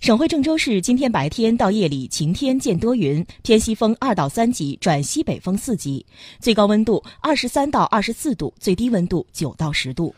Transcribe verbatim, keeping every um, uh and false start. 省会郑州市今天白天到夜里晴天见多云，偏西风二到三级转西北风四级，最高温度二十三到二十四度，最低温度九到十度。